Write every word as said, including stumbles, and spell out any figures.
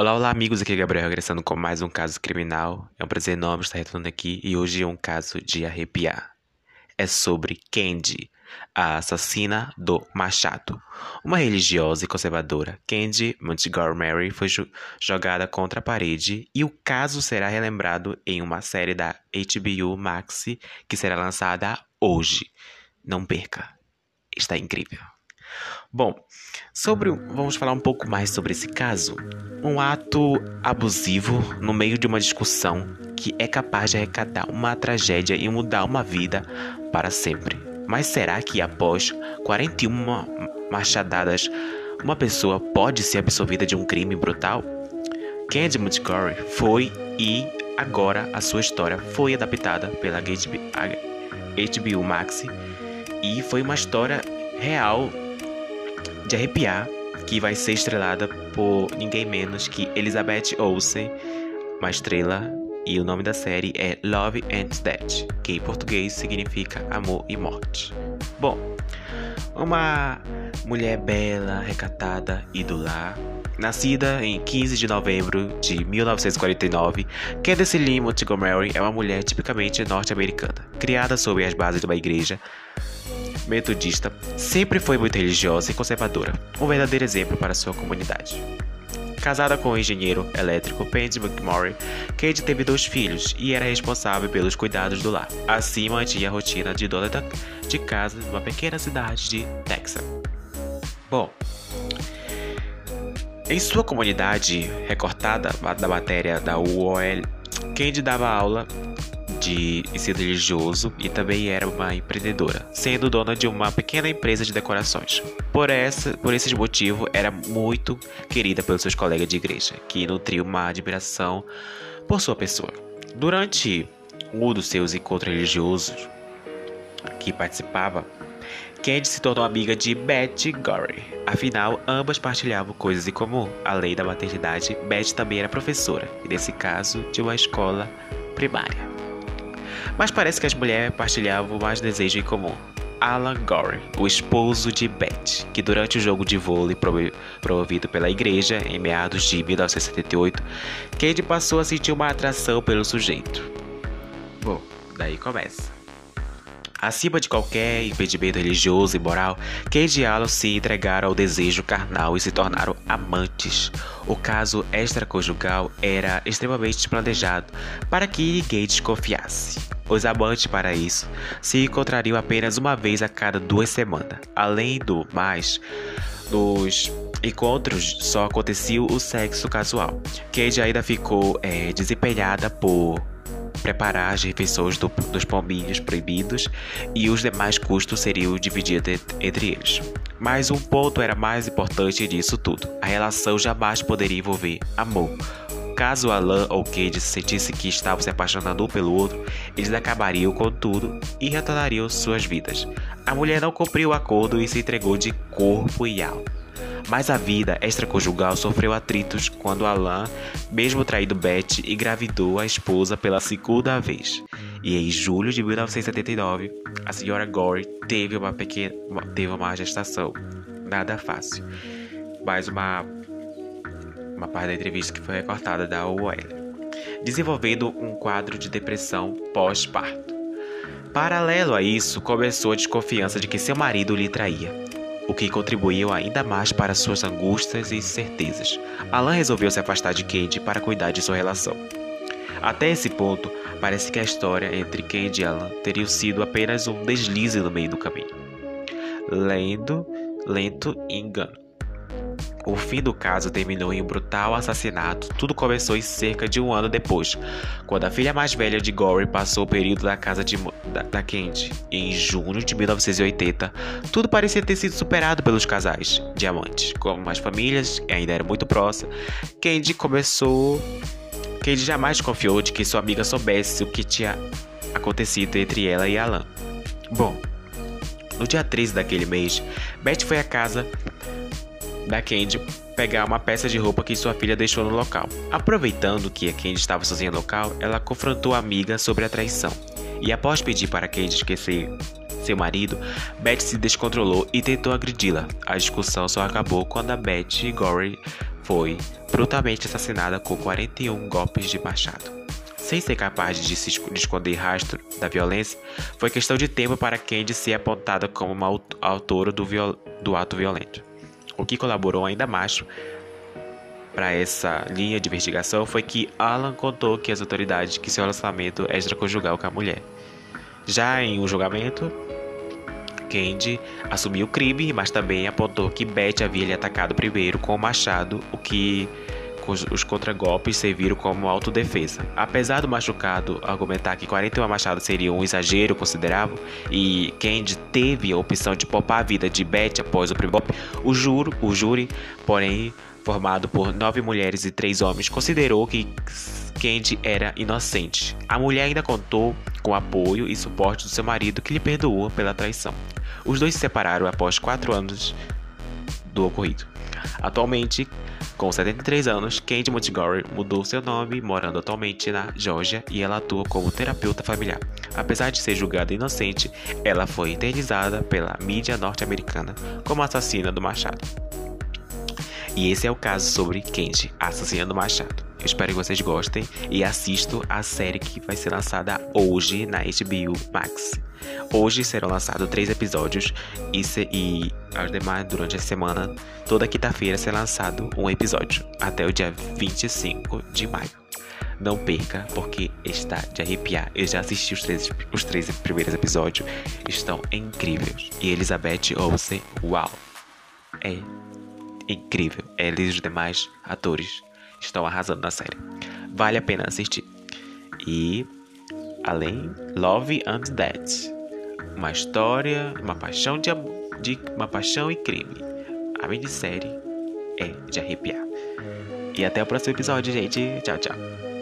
Olá, olá amigos, aqui é Gabriel regressando com mais um caso criminal. É um prazer enorme estar retornando aqui e hoje é um caso de arrepiar. É sobre Candy, a assassina do Machado. Uma religiosa e conservadora, Candy Montgomery foi jogada contra a parede e o caso será relembrado em uma série da H B O Max que será lançada hoje. Não perca, está incrível. Bom, sobre, vamos falar um pouco mais sobre esse caso. Um ato abusivo no meio de uma discussão que é capaz de arrecadar uma tragédia e mudar uma vida para sempre. Mas será que após quarenta e uma machadadas, uma pessoa pode ser absolvida de um crime brutal? Candy Montgomery foi e agora a sua história foi adaptada pela H B O Max e foi uma história real de arrepiar, que vai ser estrelada por ninguém menos que Elizabeth Olsen, uma estrela, e o nome da série é Love and Death, que em português significa amor e morte. Bom, uma mulher bela, recatada e do lar, nascida em quinze de novembro de mil novecentos e quarenta e nove, Candy Montgomery é uma mulher tipicamente norte-americana, criada sob as bases de uma igreja metodista, sempre foi muito religiosa e conservadora, um verdadeiro exemplo para sua comunidade. Casada com o engenheiro elétrico Penny McMurray, Candy teve dois filhos e era responsável pelos cuidados do lar. Assim, mantinha a rotina de dona de casa numa pequena cidade de Texas. Bom, em sua comunidade recortada da matéria da U O L, Candy dava aula de ensino religioso e também era uma empreendedora, sendo dona de uma pequena empresa de decorações. Por, essa, por esse motivo, era muito querida pelos seus colegas de igreja, que nutriam uma admiração por sua pessoa. Durante um dos seus encontros religiosos que participava, Candy se tornou amiga de Betty Gore. Afinal, ambas partilhavam coisas em comum. Além da maternidade, Betty também era professora, e nesse caso, de uma escola primária. Mas parece que as mulheres partilhavam mais desejo em comum. Alan Gore, o esposo de Betty, que durante o jogo de vôlei promovido pela igreja em meados de mil novecentos e setenta e oito, Candy passou a sentir uma atração pelo sujeito. Bom, daí começa. Acima de qualquer impedimento religioso e moral, Candy e Alan se entregaram ao desejo carnal e se tornaram amantes. O caso extraconjugal era extremamente planejado para que ninguém desconfiasse. Os amantes, para isso, se encontrariam apenas uma vez a cada duas semanas. Além do mais, nos encontros só acontecia o sexo casual. Candy ainda ficou é, desempenhada por preparar as refeições do, dos pombinhos proibidos e os demais custos seriam divididos entre eles. Mas um ponto era mais importante disso tudo: a relação jamais poderia envolver amor. Caso Alan ou Candy sentissem que estavam se apaixonando um pelo outro, eles acabariam com tudo e retornariam suas vidas. A mulher não cumpriu o acordo e se entregou de corpo e alma. Mas a vida extraconjugal sofreu atritos quando Alan, mesmo traído Betty, engravidou a esposa pela segunda vez. E em julho de mil novecentos e setenta e nove, a senhora Gore teve uma pequena, teve uma gestação. Nada fácil. Mais uma, uma parte da entrevista que foi recortada da U O L. Desenvolvendo um quadro de depressão pós-parto. Paralelo a isso, começou a desconfiança de que seu marido lhe traía, o que contribuiu ainda mais para suas angústias e incertezas. Alan resolveu se afastar de Candy para cuidar de sua relação. Até esse ponto, parece que a história entre Candy e Alan teria sido apenas um deslize no meio do caminho. Lento, lento engano. O fim do caso terminou em um brutal assassinato. Tudo começou em cerca de um ano depois, quando a filha mais velha de Gore passou o período na casa de, da, da Candy. Em junho de mil novecentos e oitenta, tudo parecia ter sido superado pelos casais de amantes. Como as famílias ainda eram muito próximas, Candy começou... Candy jamais confiou de que sua amiga soubesse o que tinha acontecido entre ela e Alan. Bom, no dia treze daquele mês, Betty foi à casa da Candy pegar uma peça de roupa que sua filha deixou no local. Aproveitando que a Candy estava sozinha no local, ela confrontou a amiga sobre a traição. E após pedir para Candy esquecer seu marido, Betty se descontrolou e tentou agredi-la. A discussão só acabou quando a Betty e Gore foi brutalmente assassinada com quarenta e um golpes de machado. Sem ser capaz de se esconder rastro da violência, foi questão de tempo para Candy ser apontada como uma autora do, viol... do ato violento. O que colaborou ainda mais para essa linha de investigação foi que Alan contou que as autoridades que seu relacionamento extraconjugal com a mulher. Já em um julgamento, Candy assumiu o crime, mas também apontou que Betty havia lhe atacado primeiro com o machado, o que os contragolpes serviram como autodefesa. Apesar do machucado argumentar que quarenta e um machados seria um exagero considerável e Candy teve a opção de poupar a vida de Betty após o primeiro golpe, o, juro, o júri, porém, formado por nove mulheres e três homens, considerou que Candy era inocente. A mulher ainda contou com apoio e suporte do seu marido, que lhe perdoou pela traição. Os dois se separaram após quatro anos do ocorrido. Atualmente, com setenta e três anos, Candy Montgomery mudou seu nome, morando atualmente na Geórgia, e ela atua como terapeuta familiar. Apesar de ser julgada inocente, ela foi eternizada pela mídia norte-americana como assassina do machado. E esse é o caso sobre Candy, Assassina do Machado. Eu espero que vocês gostem e assistam a série que vai ser lançada hoje na H B O Max. Hoje serão lançados três episódios e, se, e aos demais durante a semana, toda quinta-feira será lançado um episódio, até o dia vinte e cinco de maio. Não perca, porque está de arrepiar. Eu já assisti os três, os três primeiros episódios, estão incríveis. E Elizabeth Olsen, uau! É incrível, ela e os demais atores estão arrasando na série. Vale a pena assistir. E além, Love and Death, uma história, uma paixão de, de uma paixão e crime. A minissérie é de arrepiar. E até o próximo episódio, gente. Tchau, tchau.